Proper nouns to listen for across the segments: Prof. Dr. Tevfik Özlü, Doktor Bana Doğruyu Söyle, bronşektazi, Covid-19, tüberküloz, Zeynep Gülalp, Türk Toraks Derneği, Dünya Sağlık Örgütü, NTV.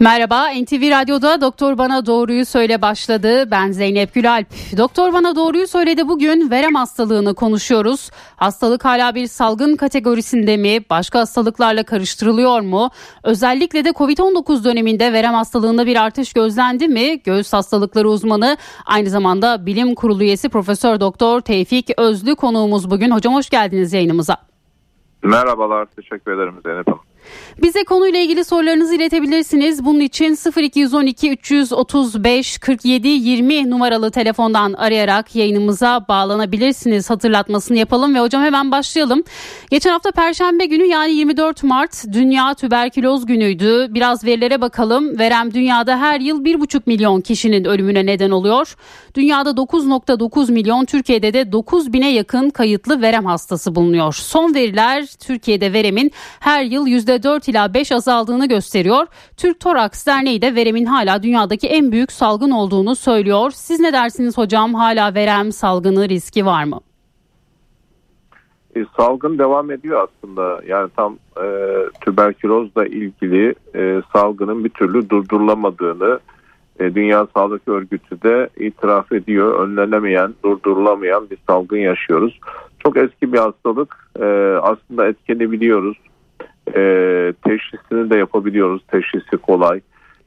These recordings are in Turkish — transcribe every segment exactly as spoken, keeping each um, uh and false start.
Merhaba, N T V Radyo'da Doktor Bana Doğruyu Söyle başladı. Ben Zeynep Gülalp. Doktor Bana Doğruyu Söyle'de bugün verem hastalığını konuşuyoruz. Hastalık hala bir salgın kategorisinde mi? Başka hastalıklarla karıştırılıyor mu? Özellikle de kovid on dokuz döneminde verem hastalığında bir artış gözlendi mi? Göğüs hastalıkları uzmanı, aynı zamanda bilim kurulu üyesi Profesör Doktor Tevfik Özlü konuğumuz bugün. Hocam hoş geldiniz yayınımıza. Merhabalar, teşekkür ederim Zeynep Hanım. Bize konuyla ilgili sorularınızı iletebilirsiniz. Bunun için sıfır iki yüz on iki üç yüz otuz beş kırk yedi yirmi numaralı telefondan arayarak yayınımıza bağlanabilirsiniz. Hatırlatmasını yapalım ve hocam hemen başlayalım. Geçen hafta Perşembe günü, yani yirmi dört Mart, Dünya Tüberküloz Günü'ydü. Biraz verilere bakalım. Verem dünyada her yıl bir buçuk milyon kişinin ölümüne neden oluyor. Dünyada dokuz virgül dokuz milyon, Türkiye'de de dokuz bine yakın kayıtlı verem hastası bulunuyor. Son veriler Türkiye'de veremin her yıl yüzde dört ila beş azaldığını gösteriyor. Türk Toraks Derneği de veremin hala dünyadaki en büyük salgın olduğunu söylüyor. Siz ne dersiniz hocam? Hala verem salgını riski var mı? E, salgın devam ediyor aslında. Yani tam e, tüberkülozla ilgili e, salgının bir türlü durdurulamadığını e, Dünya Sağlık Örgütü de itiraf ediyor. Önlenemeyen, durdurulamayan bir salgın yaşıyoruz. Çok eski bir hastalık. E, aslında etkilenebiliyoruz. E, teşhisini de yapabiliyoruz. Teşhisi kolay.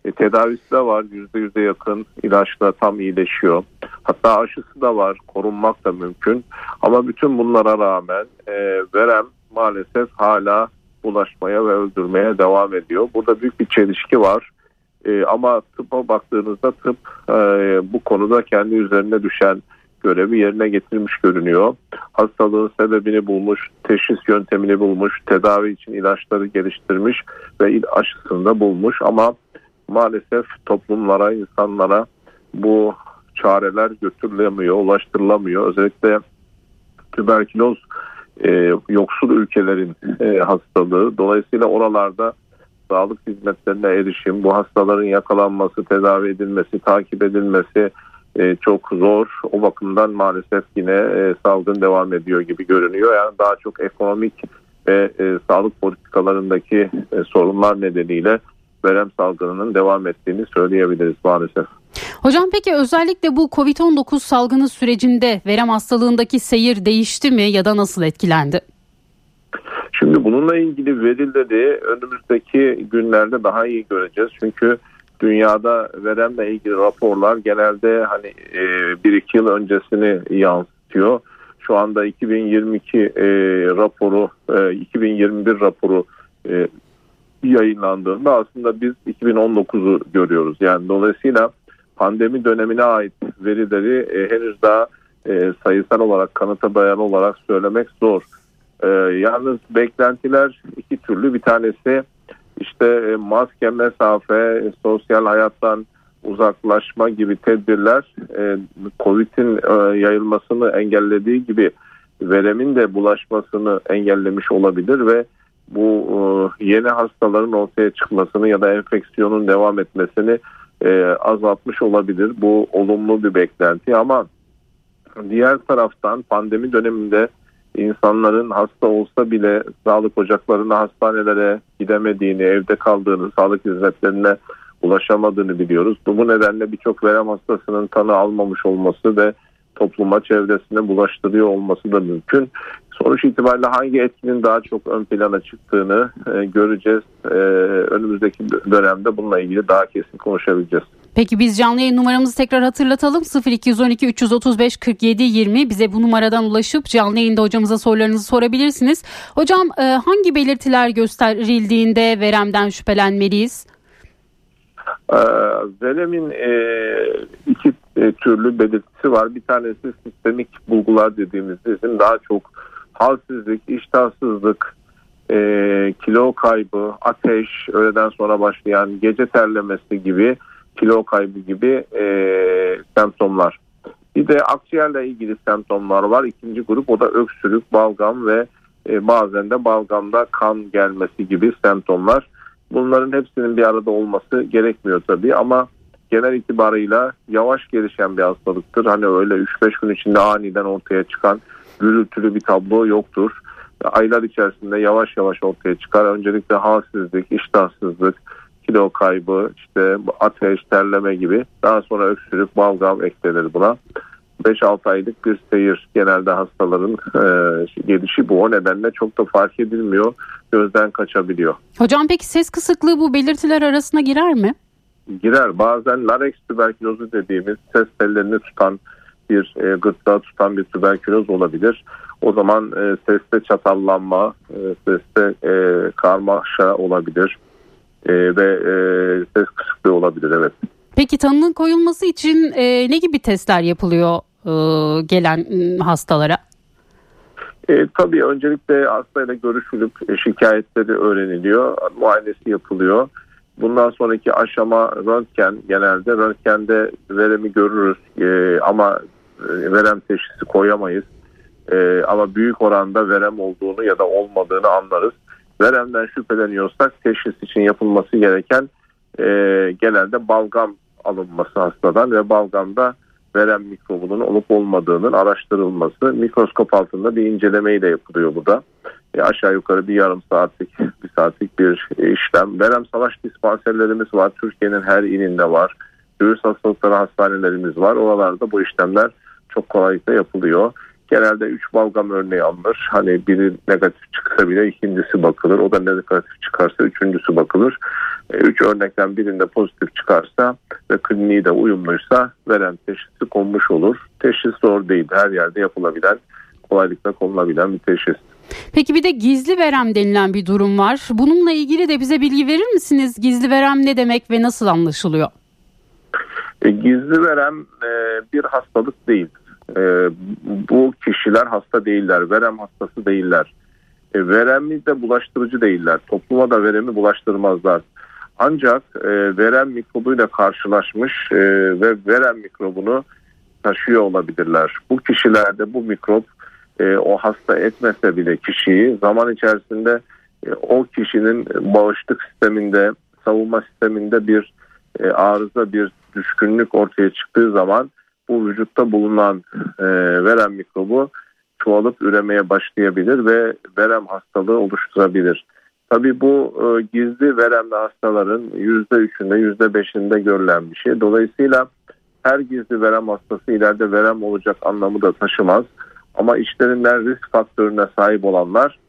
E, tedavisi de var. Yüzde yüze yakın ilaçla tam iyileşiyor. Hatta aşısı da var. Korunmak da mümkün. Ama bütün bunlara rağmen e, verem maalesef hala bulaşmaya ve öldürmeye devam ediyor. Burada büyük bir çelişki var. E, ama tıbba baktığınızda tıp e, bu konuda kendi üzerine düşen görevi yerine getirmiş görünüyor. Hastalığın sebebini bulmuş, teşhis yöntemini bulmuş, tedavi için ilaçları geliştirmiş ve aşısını da bulmuş. Ama maalesef toplumlara, insanlara bu çareler götürülemiyor, ulaştırılamıyor. Özellikle tüberküloz e, yoksul ülkelerin e, hastalığı. Dolayısıyla oralarda sağlık hizmetlerine erişim, bu hastaların yakalanması, tedavi edilmesi, takip edilmesi Ee, çok zor. O bakımdan maalesef yine e, salgın devam ediyor gibi görünüyor. Yani daha çok ekonomik ve e, sağlık politikalarındaki e, sorunlar nedeniyle verem salgınının devam ettiğini söyleyebiliriz maalesef. Hocam peki özellikle bu kovid on dokuz salgını sürecinde verem hastalığındaki seyir değişti mi ya da nasıl etkilendi? Şimdi bununla ilgili verileri önümüzdeki günlerde daha iyi göreceğiz. Çünkü dünyada veremle ilgili raporlar genelde hani bir iki yıl öncesini yansıtıyor. Şu anda iki bin yirmi iki e, raporu, e, iki bin yirmi bir raporu e, yayınlandığında aslında biz iki bin on dokuzu görüyoruz. Yani dolayısıyla pandemi dönemine ait verileri e, henüz daha e, sayısal olarak, kanıta dayalı olarak söylemek zor. E, yalnız beklentiler iki türlü. Bir tanesi İşte maske, mesafe, sosyal hayattan uzaklaşma gibi tedbirler Covid'in yayılmasını engellediği gibi veremin de bulaşmasını engellemiş olabilir ve bu yeni hastaların ortaya çıkmasını ya da enfeksiyonun devam etmesini azaltmış olabilir. Bu olumlu bir beklenti ama diğer taraftan pandemi döneminde İnsanların hasta olsa bile sağlık ocaklarına, hastanelere gidemediğini, evde kaldığını, sağlık hizmetlerine ulaşamadığını biliyoruz. Bu nedenle birçok verem hastasının tanı almamış olması ve topluma, çevresine bulaştırıyor olması da mümkün. Sonuç itibariyle hangi etkinin daha çok ön plana çıktığını göreceğiz. Önümüzdeki dönemde bununla ilgili daha kesin konuşabileceğiz. Peki biz canlı yayın numaramızı tekrar hatırlatalım. sıfır iki yüz on iki üç yüz otuz beş kırk yedi yirmi, bize bu numaradan ulaşıp canlı yayında hocamıza sorularınızı sorabilirsiniz. Hocam hangi belirtiler gösterildiğinde veremden şüphelenmeliyiz? Ee, veremin e, iki e, türlü belirtisi var. Bir tanesi sistemik bulgular dediğimiz, bizim daha çok halsizlik, iştahsızlık, e, kilo kaybı, ateş, öğleden sonra başlayan gece terlemesi gibi, kilo kaybı gibi e, semptomlar. Bir de akciğerle ilgili semptomlar var. İkinci grup, o da öksürük, balgam ve e, bazen de balgamda kan gelmesi gibi semptomlar. Bunların hepsinin bir arada olması gerekmiyor tabii ama genel itibarıyla yavaş gelişen bir hastalıktır. Hani öyle üç beş gün içinde aniden ortaya çıkan gürültülü bir tablo yoktur. Aylar içerisinde yavaş yavaş ortaya çıkar. Öncelikle halsizlik, iştahsızlık, kilo kaybı, işte ateş, terleme gibi. Daha sonra öksürük, balgam eklenir buna. beş altı aylık bir seyir genelde hastaların e, gelişi bu. O nedenle çok da fark edilmiyor, gözden kaçabiliyor. Hocam peki ses kısıklığı bu belirtiler arasına girer mi? Girer. Bazen lareks tüberkülozu dediğimiz ses tellerini tutan bir e, gırtlağı tutan bir tüberküloz olabilir. O zaman e, seste çatallanma, e, seste e, karmaşa olabilir e, ve e, ses kısıklığı olabilir, evet. Peki tanının koyulması için e, ne gibi testler yapılıyor e, gelen hastalara? E, tabii öncelikle hastayla görüşülüp e, şikayetleri öğreniliyor, muayenesi yapılıyor. Bundan sonraki aşama röntgen genelde. Röntgende veremi görürüz e, ama verem teşhisi koyamayız. E, ama büyük oranda verem olduğunu ya da olmadığını anlarız. Veremden şüpheleniyorsak teşhis için yapılması gereken e, genelde balgam alınması hastadan ve balgamda verem mikrobunun olup olmadığının araştırılması. Mikroskop altında bir incelemeyi de yapılıyor burada. E, aşağı yukarı bir yarım saatlik, bir saatlik bir işlem. Verem savaş dispanserlerimiz var. Türkiye'nin her ilinde var. Göğüs hastalıkları hastanelerimiz var. Oralarda bu işlemler çok kolaylıkla yapılıyor. Genelde üç balgam örneği alınır. Hani biri negatif çıksa bile ikincisi bakılır. O da negatif çıkarsa üçüncüsü bakılır. Üç örnekten birinde pozitif çıkarsa ve kliniği de uyumluysa verem teşhisi konmuş olur. Teşhis zor değil. Her yerde yapılabilen, kolaylıkla konulabilen bir teşhis. Peki bir de gizli verem denilen bir durum var. Bununla ilgili de bize bilgi verir misiniz? Gizli verem ne demek ve nasıl anlaşılıyor? E, gizli verem e, bir hastalık değil. Ee, bu kişiler hasta değiller, verem hastası değiller, e, veremli de bulaştırıcı değiller, topluma da veremi bulaştırmazlar. Ancak e, verem mikrobuyla karşılaşmış e, ve verem mikrobunu taşıyor olabilirler. Bu kişilerde bu mikrop e, o hasta etmese bile kişiyi zaman içerisinde e, o kişinin bağışıklık sisteminde, savunma sisteminde bir e, arıza, bir düşkünlük ortaya çıktığı zaman bu vücutta bulunan e, verem mikrobu çoğalıp üremeye başlayabilir ve verem hastalığı oluşturabilir. Tabii bu e, gizli veremli hastaların yüzde üçünde yüzde beşinde görülen bir şey. Dolayısıyla her gizli verem hastası ileride verem olacak anlamı da taşımaz. Ama içlerinden risk faktörüne sahip olanlar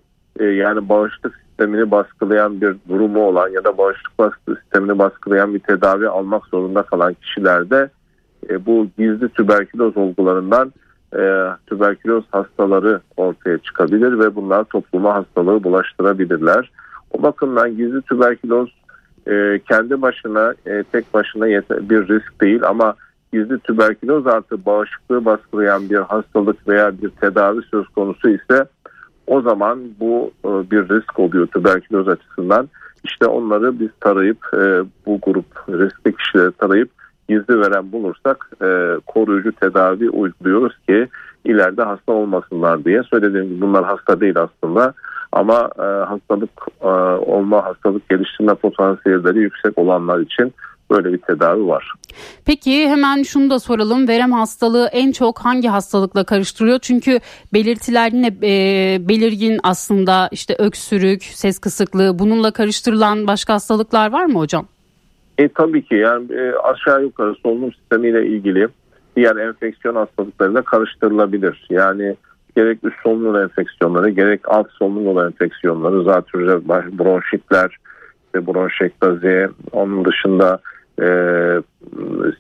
e, yani bağışıklık sistemini baskılayan bir durumu olan ya da bağışıklık sistemini baskılayan bir tedavi almak zorunda kalan kişilerde bu gizli tüberküloz olgularından e, tüberküloz hastaları ortaya çıkabilir ve bunlar topluma hastalığı bulaştırabilirler. O bakımdan gizli tüberküloz e, kendi başına e, tek başına yet- bir risk değil ama gizli tüberküloz artı bağışıklığı baskılayan bir hastalık veya bir tedavi söz konusu ise o zaman bu e, bir risk oluyor tüberküloz açısından. İşte onları biz tarayıp e, bu grup riskli kişileri tarayıp gizli verem bulursak e, koruyucu tedavi uyguluyoruz ki ileride hasta olmasınlar diye. Söylediğim gibi bunlar hasta değil aslında ama e, hastalık e, olma, hastalık geliştirme potansiyelleri yüksek olanlar için böyle bir tedavi var. Peki hemen şunu da soralım. Verem hastalığı en çok hangi hastalıkla karıştırıyor? Çünkü belirtiler yine e, belirgin aslında, işte öksürük, ses kısıklığı, bununla karıştırılan başka hastalıklar var mı hocam? E, tabii ki yani e, aşağı yukarı solunum sistemiyle ilgili diğer enfeksiyon hastalıklarıyla karıştırılabilir. Yani gerek üst solunum yolu enfeksiyonları, gerek alt solunum yolu enfeksiyonları, zatürre, bronşitler, işte bronşektazi, onun dışında e,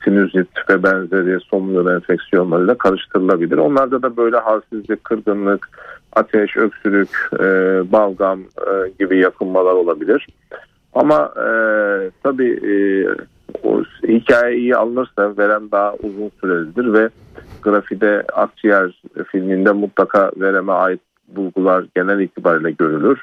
sinüzit ve benzeri solunum yolu enfeksiyonlarıyla karıştırılabilir. Onlarda da böyle halsizlik, kırgınlık, ateş, öksürük, e, balgam e, gibi yakınmalar olabilir. Ama e, tabii e, o hikaye iyi alınırsa verem daha uzun sürelidir ve grafide akciğer filminde mutlaka vereme ait bulgular genel itibariyle görülür.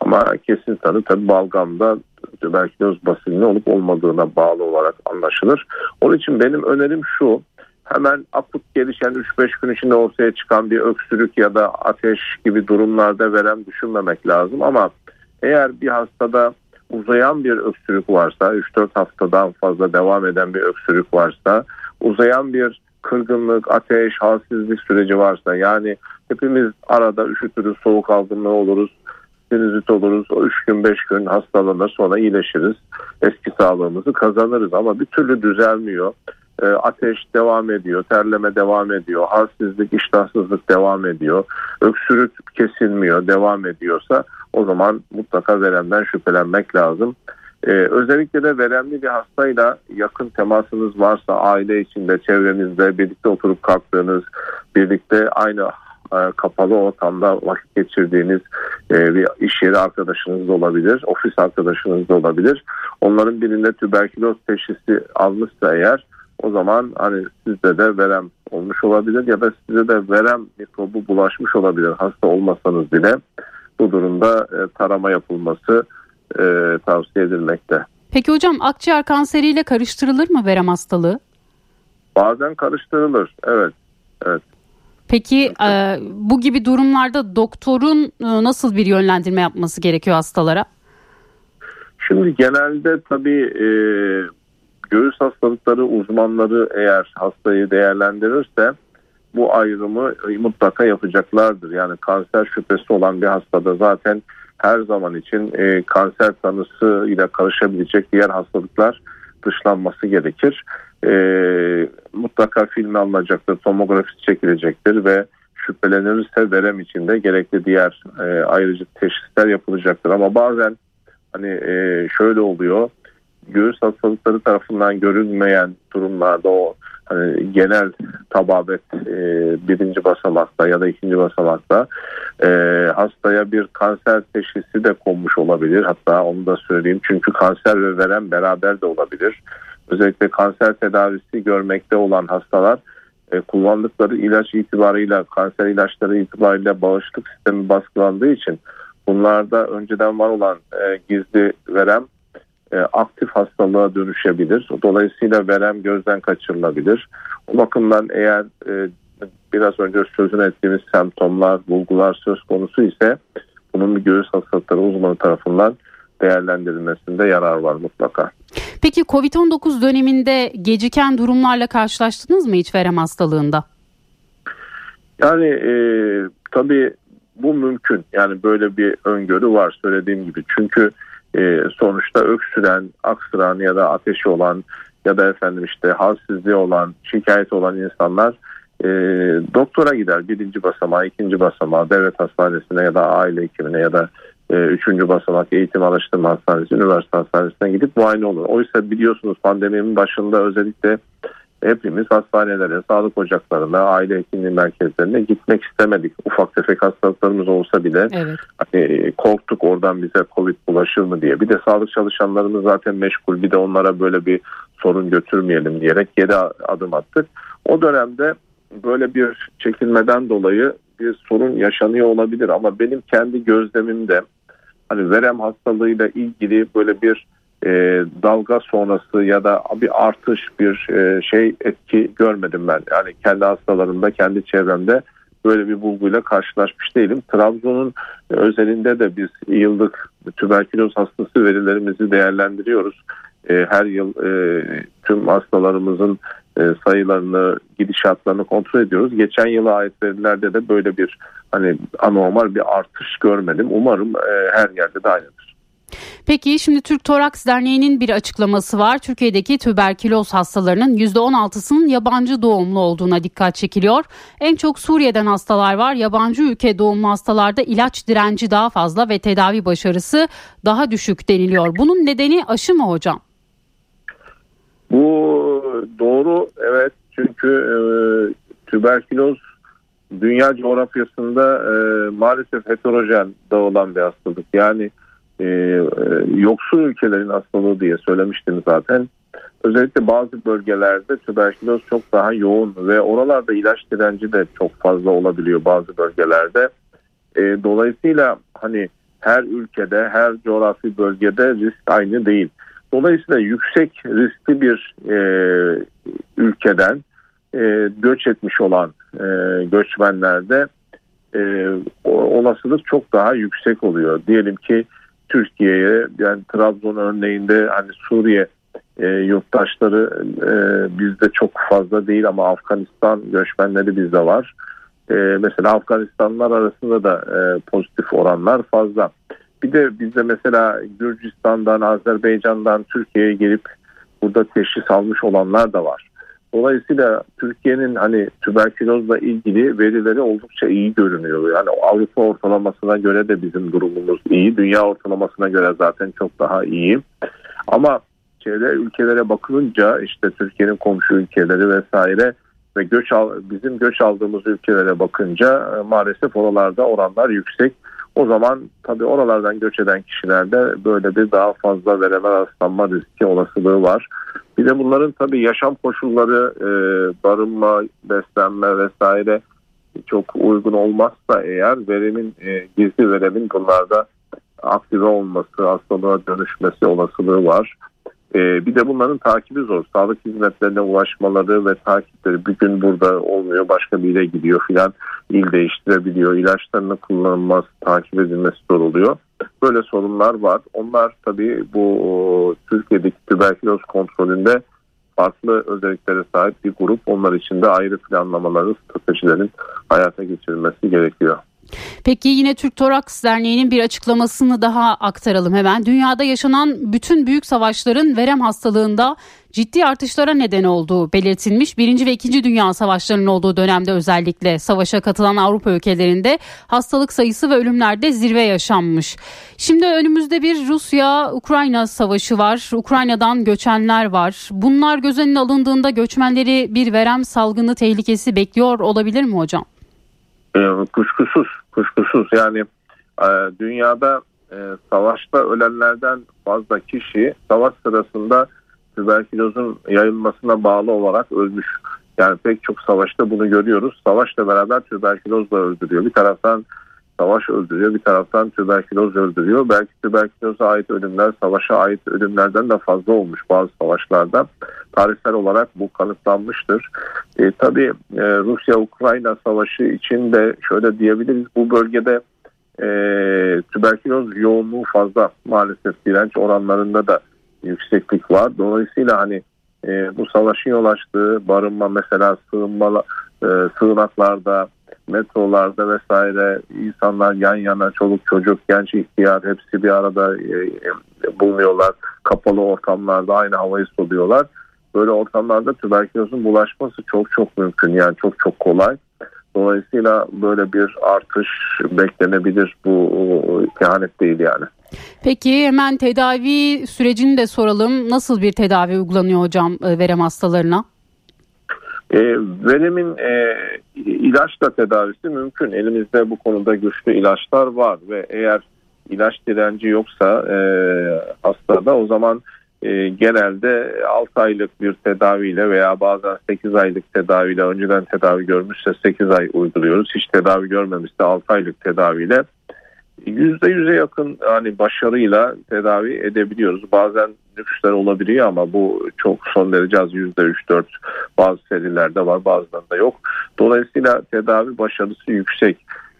Ama kesin tanı tabii balgamda tüberküloz basilini olup olmadığına bağlı olarak anlaşılır. Onun için benim önerim şu: hemen akut gelişen üç beş gün içinde ortaya çıkan bir öksürük ya da ateş gibi durumlarda verem düşünmemek lazım. Ama eğer bir hastada uzayan bir öksürük varsa, üç dört haftadan fazla devam eden bir öksürük varsa, uzayan bir kırgınlık, ateş, halsizlik süreci varsa, yani hepimiz arada üşütürüz, soğuk algınlığı oluruz, sinüzit oluruz, o üç gün beş gün hastalanır, sonra iyileşiriz, eski sağlığımızı kazanırız ama bir türlü düzelmiyor. E, ateş devam ediyor, terleme devam ediyor, halsizlik, iştahsızlık devam ediyor, öksürük kesilmiyor, devam ediyorsa o zaman mutlaka veremden şüphelenmek lazım. E, özellikle de veremli bir hastayla yakın temasınız varsa, aile içinde, çevrenizde, birlikte oturup kalktığınız, birlikte aynı kapalı ortamda vakit geçirdiğiniz bir iş yeri arkadaşınız da olabilir, ofis arkadaşınız da olabilir. Onların birinde tüberküloz teşhisi almışsa eğer, o zaman hani sizde de verem olmuş olabilir ya da size de verem mikrobu bulaşmış olabilir hasta olmasanız bile. Bu durumda tarama yapılması tavsiye edilmekte. Peki hocam, akciğer kanseriyle karıştırılır mı verem hastalığı? Bazen karıştırılır, evet, evet. Peki bu gibi durumlarda doktorun nasıl bir yönlendirme yapması gerekiyor hastalara? Şimdi genelde tabii göğüs hastalıkları uzmanları eğer hastayı değerlendirirse bu ayrımı mutlaka yapacaklardır. Yani kanser şüphesi olan bir hastada zaten her zaman için kanser tanısı ile karışabilecek diğer hastalıklar dışlanması gerekir. E, mutlaka film alınacaktır, tomografisi çekilecektir ve şüphelenirse verem içinde gerekli diğer e, ayrıcı teşhisler yapılacaktır. Ama bazen hani e, şöyle oluyor, göğüs hastalıkları tarafından görülmeyen durumlarda o hani genel tababet e, birinci basamakta ya da ikinci basamakta e, hastaya bir kanser teşhisi de konmuş olabilir. Hatta onu da söyleyeyim, çünkü kanser ve verem beraber de olabilir. Özellikle kanser tedavisi görmekte olan hastalar e, kullandıkları ilaç itibarıyla, kanser ilaçları itibarıyla bağışıklık sistemi baskılandığı için bunlarda önceden var olan e, gizli verem e, aktif hastalığa dönüşebilir. Dolayısıyla verem gözden kaçırılabilir. O bakımdan eğer e, biraz önce sözünü ettiğimiz semptomlar, bulgular söz konusu ise bunun bir göğüs hastalıkları uzmanı tarafından değerlendirilmesinde yarar var mutlaka. Peki kovid on dokuz döneminde geciken durumlarla karşılaştınız mı hiç verem hastalığında? Yani e, tabii bu mümkün. Yani böyle bir öngörü var söylediğim gibi. Çünkü e, sonuçta öksüren, aksıran ya da ateşi olan ya da efendim işte halsizliği olan, şikayeti olan insanlar e, doktora gider. Birinci basamağa, ikinci basamağa, devlet hastanesine ya da aile hekimine ya da üçüncü basamak eğitim araştırma hastanesi, üniversite hastanesine gidip muayene olur. Oysa biliyorsunuz pandeminin başında özellikle hepimiz hastanelere, sağlık ocaklarına, aile hekimliği merkezlerine gitmek istemedik. Ufak tefek hastalıklarımız olsa bile evet. hani korktuk oradan bize COVID bulaşır mı diye. Bir de sağlık çalışanlarımız zaten meşgul, bir de onlara böyle bir sorun götürmeyelim diyerek geri adım attık. O dönemde böyle bir çekilmeden dolayı bir sorun yaşanıyor olabilir ama benim kendi gözlemimde hani verem hastalığıyla ilgili böyle bir e, dalga sonrası ya da bir artış, bir e, şey etki görmedim ben. Yani kendi hastalarımda, kendi çevremde böyle bir bulguyla karşılaşmış değilim. Trabzon'un özelinde de biz yıllık tüberküloz hastası verilerimizi değerlendiriyoruz. E, her yıl e, tüm hastalarımızın e, sayılarını, gidişatlarını kontrol ediyoruz. Geçen yıla ait verilerde de böyle bir hani anormal bir artış görmedim. Umarım e, her yerde de aynıdır. Peki şimdi Türk Toraks Derneği'nin bir açıklaması var. Türkiye'deki tüberküloz hastalarının yüzde on altısının yabancı doğumlu olduğuna dikkat çekiliyor. En çok Suriye'den hastalar var. Yabancı ülke doğumlu hastalarda ilaç direnci daha fazla ve tedavi başarısı daha düşük deniliyor. Bunun nedeni aşı mı hocam? Bu doğru, evet, çünkü e, tüberküloz dünya coğrafyasında e, maalesef heterojen dağılan bir hastalık. Yani e, yoksul ülkelerin hastalığı diye söylemiştim zaten. Özellikle bazı bölgelerde tüberküloz çok daha yoğun ve oralarda ilaç direnci de çok fazla olabiliyor bazı bölgelerde. E, dolayısıyla hani her ülkede, her coğrafi bölgede risk aynı değil. Dolayısıyla yüksek riskli bir e, ülkeden e, göç etmiş olan e, göçmenlerde e, olasılık çok daha yüksek oluyor. Diyelim ki Türkiye'ye, yani Trabzon örneğinde hani Suriye e, yurttaşları e, bizde çok fazla değil ama Afganistan göçmenleri bizde var. E, mesela Afganistanlılar arasında da e, pozitif oranlar fazla. Bir de bizde mesela Gürcistan'dan, Azerbaycan'dan Türkiye'ye gelip burada teşhis almış olanlar da var. Dolayısıyla Türkiye'nin hani tüberkülozla ilgili verileri oldukça iyi görünüyor. Yani Avrupa ortalamasına göre de bizim durumumuz iyi. Dünya ortalamasına göre zaten çok daha iyi. Ama çevre ülkelere bakılınca, işte Türkiye'nin komşu ülkeleri vesaire ve göç al, bizim göç aldığımız ülkelere bakınca maalesef oralarda oranlar yüksek. O zaman tabii oralardan göç eden kişilerde böyle bir daha fazla vereme rastlanma riski olasılığı var. Bir de bunların tabii yaşam koşulları, barınma, beslenme vesaire çok uygun olmazsa eğer veremin, gizli veremin bunlarda aktive olması, hastalığa dönüşmesi olasılığı var. Bir de bunların takibi zor. Sağlık hizmetlerine ulaşmaları ve takipleri, bir gün burada olmuyor, başka bir yere gidiyor filan, il değiştirebiliyor. İlaçlarını kullanılması, takip edilmesi zor oluyor. Böyle sorunlar var. Onlar tabii bu Türkiye'deki tüberküloz kontrolünde farklı özelliklere sahip bir grup. Onlar için de ayrı planlamaların, stratejilerin hayata geçirilmesi gerekiyor. Peki yine Türk Toraks Derneği'nin bir açıklamasını daha aktaralım hemen. Dünyada yaşanan bütün büyük savaşların verem hastalığında ciddi artışlara neden olduğu belirtilmiş. Birinci ve ikinci Dünya Savaşları'nın olduğu dönemde özellikle savaşa katılan Avrupa ülkelerinde hastalık sayısı ve ölümlerde zirve yaşanmış. Şimdi önümüzde bir Rusya-Ukrayna savaşı var. Ukrayna'dan göçenler var. Bunlar göz önüne alındığında göçmenleri bir verem salgını tehlikesi bekliyor olabilir mi hocam? Kuşkusuz, kuşkusuz yani dünyada savaşta ölenlerden fazla kişi savaş sırasında tüberkülozun yayılmasına bağlı olarak ölmüş. Yani pek çok savaşta bunu görüyoruz. Savaşla beraber tüberküloz da öldürüyor. Bir taraftan savaş öldürüyor, bir taraftan tüberküloz öldürüyor. Belki tüberküloza ait ölümler savaşa ait ölümlerden de fazla olmuş bazı savaşlarda. Tarihsel olarak bu kanıtlanmıştır. E, tabii e, Rusya-Ukrayna savaşı için de şöyle diyebiliriz. Bu bölgede e, tüberküloz yoğunluğu fazla. Maalesef direnç oranlarında da yükseklik var. Dolayısıyla hani e, bu savaşın yol açtığı barınma, mesela sığınma, e, sığınaklarda, metrolarda vesaire insanlar yan yana, çoluk çocuk, genç ihtiyar hepsi bir arada e, e, bulunuyorlar. Kapalı ortamlarda aynı havayı soluyorlar. Böyle ortamlarda tüberkülozun bulaşması çok çok mümkün, yani çok çok kolay. Dolayısıyla böyle bir artış beklenebilir, bu ihanet değil yani. Peki hemen tedavi sürecini de soralım. Nasıl bir tedavi uygulanıyor hocam verem hastalarına? E, veremin e, ilaçla tedavisi mümkün. Elimizde bu konuda güçlü ilaçlar var ve eğer ilaç direnci yoksa e, hastada, o zaman e, genelde altı aylık bir tedaviyle veya bazen sekiz aylık tedaviyle, önceden tedavi görmüşse sekiz ay uyguluyoruz. Hiç tedavi görmemişse altı aylık tedaviyle yüzde yüze yakın hani başarıyla tedavi edebiliyoruz. Bazen düşüşler olabiliyor ama bu çok son derece az, yüzde üç dört bazı serilerde var, bazılarında yok. Dolayısıyla tedavi başarısı yüksek.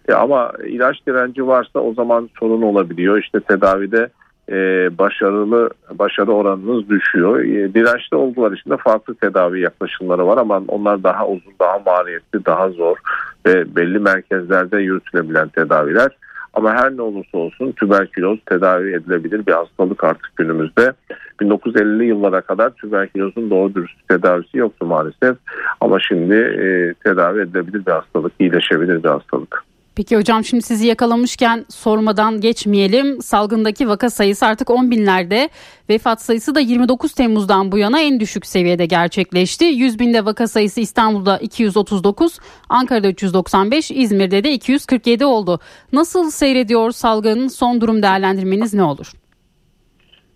E ama ilaç direnci varsa o zaman sorun olabiliyor. İşte tedavide e, başarılı başarı oranınız düşüyor. E, dirençli olgular için de farklı tedavi yaklaşımları var ama onlar daha uzun, daha maliyetli, daha zor ve belli merkezlerde yürütülebilen tedaviler. Ama her ne olursa olsun tüberküloz tedavi edilebilir bir hastalık artık günümüzde. bin dokuz yüz ellili yıllara kadar tüberkülozun doğru dürüst tedavisi yoktu maalesef. Ama şimdi e, tedavi edilebilir bir hastalık, iyileşebilir bir hastalık. Peki hocam, şimdi sizi yakalamışken sormadan geçmeyelim. Salgındaki vaka sayısı artık on binlerde, vefat sayısı da yirmi dokuz Temmuz'dan bu yana en düşük seviyede gerçekleşti. yüz binde vaka sayısı İstanbul'da iki yüz otuz dokuz, Ankara'da üç yüz doksan beş, İzmir'de de iki yüz kırk yedi oldu. Nasıl seyrediyor salgının, son durum değerlendirmeniz ne olur?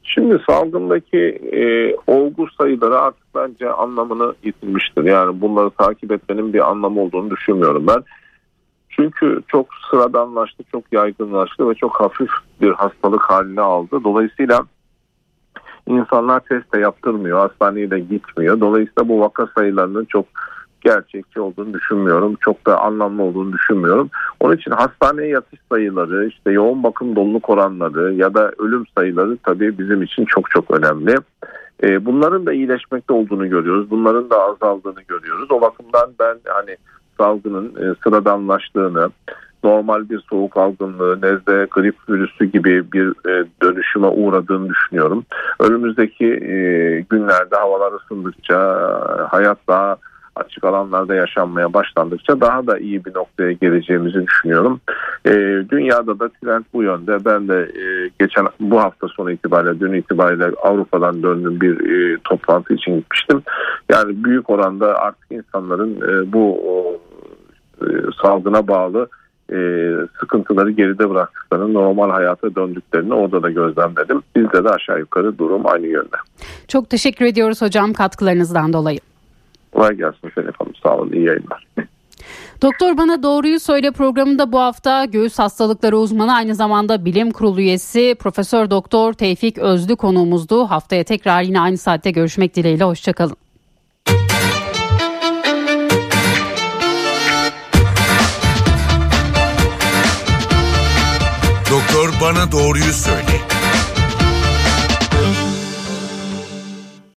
Şimdi salgındaki e, olgu sayıları artık bence anlamını yitirmiştir. Yani bunları takip etmenin bir anlamı olduğunu düşünmüyorum ben. Çünkü çok sıradanlaştı, çok yaygınlaştı ve çok hafif bir hastalık haline aldı. Dolayısıyla insanlar test de yaptırmıyor, hastaneye de gitmiyor. Dolayısıyla bu vaka sayılarının çok gerçekçi olduğunu düşünmüyorum. Çok da anlamlı olduğunu düşünmüyorum. Onun için hastaneye yatış sayıları, işte yoğun bakım doluluk oranları ya da ölüm sayıları tabii bizim için çok çok önemli. Bunların da iyileşmekte olduğunu görüyoruz. Bunların da azaldığını görüyoruz. O bakımdan ben hani salgının sıradanlaştığını, normal bir soğuk algınlığı, nezle, grip virüsü gibi bir dönüşüme uğradığını düşünüyorum. Önümüzdeki günlerde havalar ısındıkça, hayat daha açık alanlarda yaşanmaya başlandıkça daha da iyi bir noktaya geleceğimizi düşünüyorum. E, dünyada da trend bu yönde. Ben de e, geçen bu hafta sonu itibariyle, dün itibariyle Avrupa'dan döndüm, bir e, toplantı için gitmiştim. Yani büyük oranda artık insanların e, bu e, salgına bağlı e, sıkıntıları geride bıraktıklarını, normal hayata döndüklerini orada da gözlemledim. Bizde de aşağı yukarı durum aynı yönde. Çok teşekkür ediyoruz hocam katkılarınızdan dolayı. Kolay gelsin efendim. Sağ olun. İyi yayınlar. Doktor Bana Doğruyu Söyle programında bu hafta göğüs hastalıkları uzmanı, aynı zamanda bilim kurulu üyesi Profesör Doktor Tevfik Özlü konuğumuzdu. Haftaya tekrar yine aynı saatte görüşmek dileğiyle. Hoşçakalın. Doktor Bana Doğruyu Söyle.